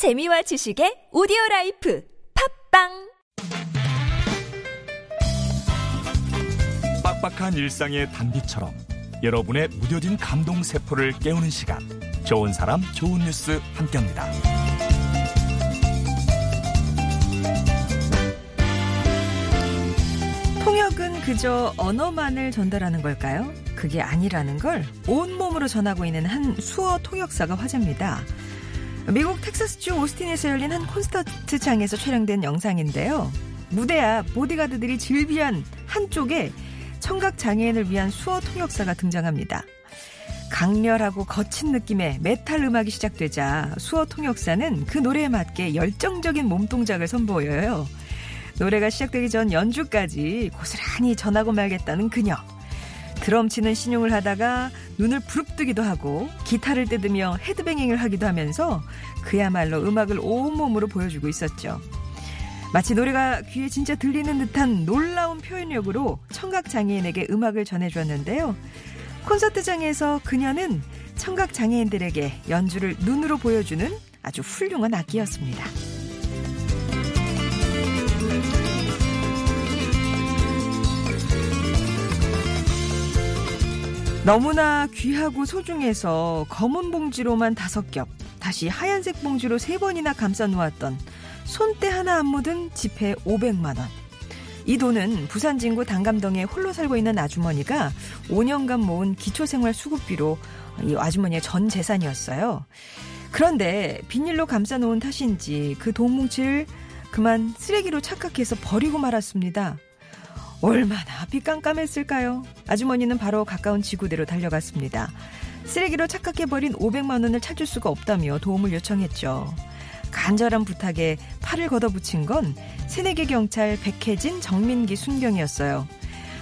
재미와 지식의 오디오라이프 팝빵! 빡빡한 일상의 단비처럼 여러분의 무뎌진 감동세포를 깨우는 시간, 좋은 사람 좋은 뉴스 함께합니다. 통역은 그저 언어만을 전달하는 걸까요? 그게 아니라는 걸 온몸으로 전하고 있는 한 수어 통역사가 화제입니다. 미국 텍사스주 오스틴에서 열린 한 콘서트장에서 촬영된 영상인데요. 무대 앞 보디가드들이 질비한 한쪽에 청각장애인을 위한 수어 통역사가 등장합니다. 강렬하고 거친 느낌의 메탈 음악이 시작되자 수어 통역사는 그 노래에 맞게 열정적인 몸동작을 선보여요. 노래가 시작되기 전 연주까지 고스란히 전하고 말겠다는 그녀. 드럼 치는 신용을 하다가 눈을 부릅뜨기도 하고 기타를 뜯으며 헤드뱅잉을 하기도 하면서 그야말로 음악을 온몸으로 보여주고 있었죠. 마치 노래가 귀에 진짜 들리는 듯한 놀라운 표현력으로 청각장애인에게 음악을 전해주었는데요. 콘서트장에서 그녀는 청각장애인들에게 연주를 눈으로 보여주는 아주 훌륭한 악기였습니다. 너무나 귀하고 소중해서 검은 봉지로만 5겹, 다시 하얀색 봉지로 3번이나 감싸 놓았던 손때 하나 안 묻은 지폐 500만 원. 이 돈은 부산 진구 단감동에 홀로 살고 있는 아주머니가 5년간 모은 기초생활 수급비로 이 아주머니의 전 재산이었어요. 그런데 비닐로 감싸 놓은 탓인지 그 돈 뭉치를 그만 쓰레기로 착각해서 버리고 말았습니다. 얼마나 앞이 깜깜했을까요? 아주머니는 바로 가까운 지구대로 달려갔습니다. 쓰레기로 착각해버린 500만 원을 찾을 수가 없다며 도움을 요청했죠. 간절한 부탁에 팔을 걷어붙인 건 새내기 경찰 백혜진, 정민기 순경이었어요.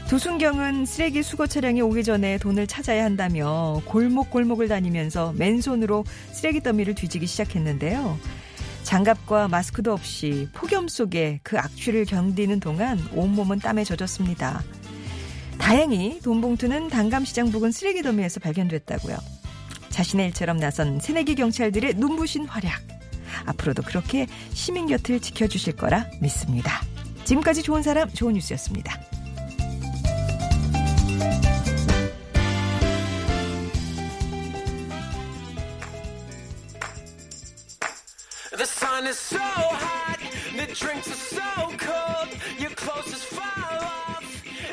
두 순경은 쓰레기 수거 차량이 오기 전에 돈을 찾아야 한다며 골목골목을 다니면서 맨손으로 쓰레기 더미를 뒤지기 시작했는데요. 장갑과 마스크도 없이 폭염 속에 그 악취를 견디는 동안 온몸은 땀에 젖었습니다. 다행히 돈봉투는 단감시장 부근 쓰레기 더미에서 발견됐다고요. 자신의 일처럼 나선 새내기 경찰들의 눈부신 활약. 앞으로도 그렇게 시민 곁을 지켜주실 거라 믿습니다. 지금까지 좋은 사람, 좋은 뉴스였습니다. The sun is so hot, the drinks are so cold, your clothes just fall off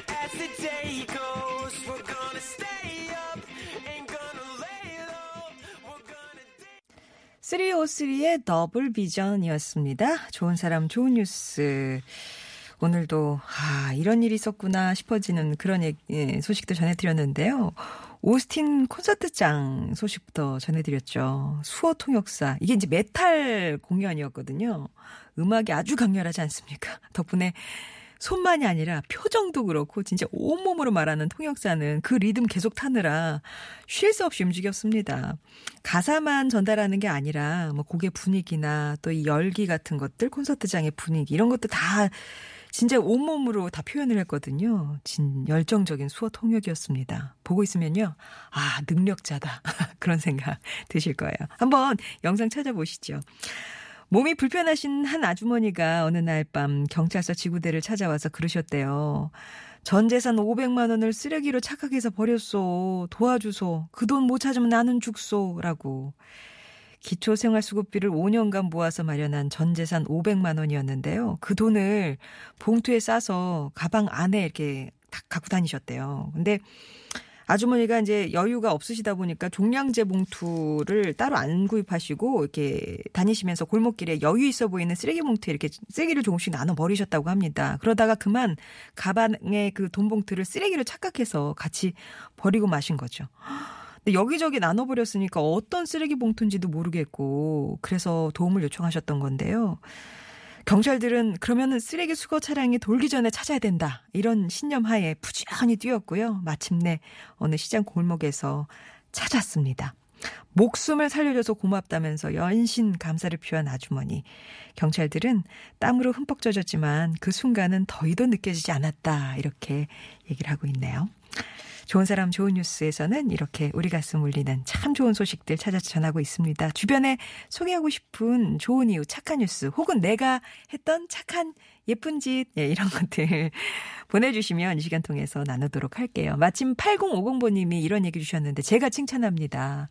as the day goes. We're gonna stay up, ain't gonna lay low. We're gonna day. 303의 더블 비전이었습니다. 좋은 사람, 좋은 뉴스. 오늘도 이런 일이 있었구나 싶어지는 그런 소식도 전해드렸는데요. 오스틴 콘서트장 소식부터 전해드렸죠. 수어 통역사. 이게 이제 메탈 공연이었거든요. 음악이 아주 강렬하지 않습니까? 덕분에 손만이 아니라 표정도 그렇고 진짜 온몸으로 말하는 통역사는 그 리듬 계속 타느라 쉴 새 없이 움직였습니다. 가사만 전달하는 게 아니라 뭐 곡의 분위기나 또 이 열기 같은 것들, 콘서트장의 분위기 이런 것도 다 진짜 온몸으로 다 표현을 했거든요. 진 열정적인 수어 통역이었습니다. 보고 있으면요. 아, 능력자다. 그런 생각 드실 거예요. 한번 영상 찾아보시죠. 몸이 불편하신 한 아주머니가 어느 날 밤 경찰서 지구대를 찾아와서 그러셨대요. 전 재산 500만 원을 쓰레기로 착각해서 버렸소. 도와주소. 그 돈 못 찾으면 나는 죽소라고. 기초생활수급비를 5년간 모아서 마련한 전 재산 500만 원이었는데요. 그 돈을 봉투에 싸서 가방 안에 이렇게 딱 갖고 다니셨대요. 근데 아주머니가 이제 여유가 없으시다 보니까 종량제 봉투를 따로 안 구입하시고 이렇게 다니시면서 골목길에 여유 있어 보이는 쓰레기 봉투에 이렇게 쓰레기를 조금씩 나눠 버리셨다고 합니다. 그러다가 그만 가방에 그 돈 봉투를 쓰레기로 착각해서 같이 버리고 마신 거죠. 여기저기 나눠버렸으니까 어떤 쓰레기 봉투인지도 모르겠고 그래서 도움을 요청하셨던 건데요. 경찰들은 그러면은 쓰레기 수거 차량이 돌기 전에 찾아야 된다. 이런 신념 하에 부지런히 뛰었고요. 마침내 어느 시장 골목에서 찾았습니다. 목숨을 살려줘서 고맙다면서 연신 감사를 표한 아주머니. 경찰들은 땀으로 흠뻑 젖었지만 그 순간은 더위도 느껴지지 않았다. 이렇게 얘기를 하고 있네요. 좋은 사람 좋은 뉴스에서는 이렇게 우리 가슴 울리는 참 좋은 소식들 찾아 전하고 있습니다. 주변에 소개하고 싶은 좋은 이유, 착한 뉴스 혹은 내가 했던 착한 예쁜 짓, 예, 이런 것들 보내주시면 이 시간 통해서 나누도록 할게요. 마침 8050번님이 이런 얘기 주셨는데 제가 칭찬합니다.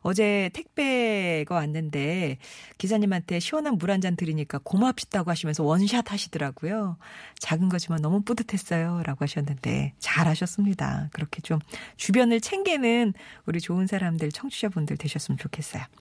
어제 택배가 왔는데 기사님한테 시원한 물 한 잔 드리니까 고맙다고 하시면서 원샷 하시더라고요. 작은 거지만 너무 뿌듯했어요. 라고 하셨는데 잘하셨습니다. 그렇게 좀 주변을 챙기는 우리 좋은 사람들, 청취자분들 되셨으면 좋겠어요.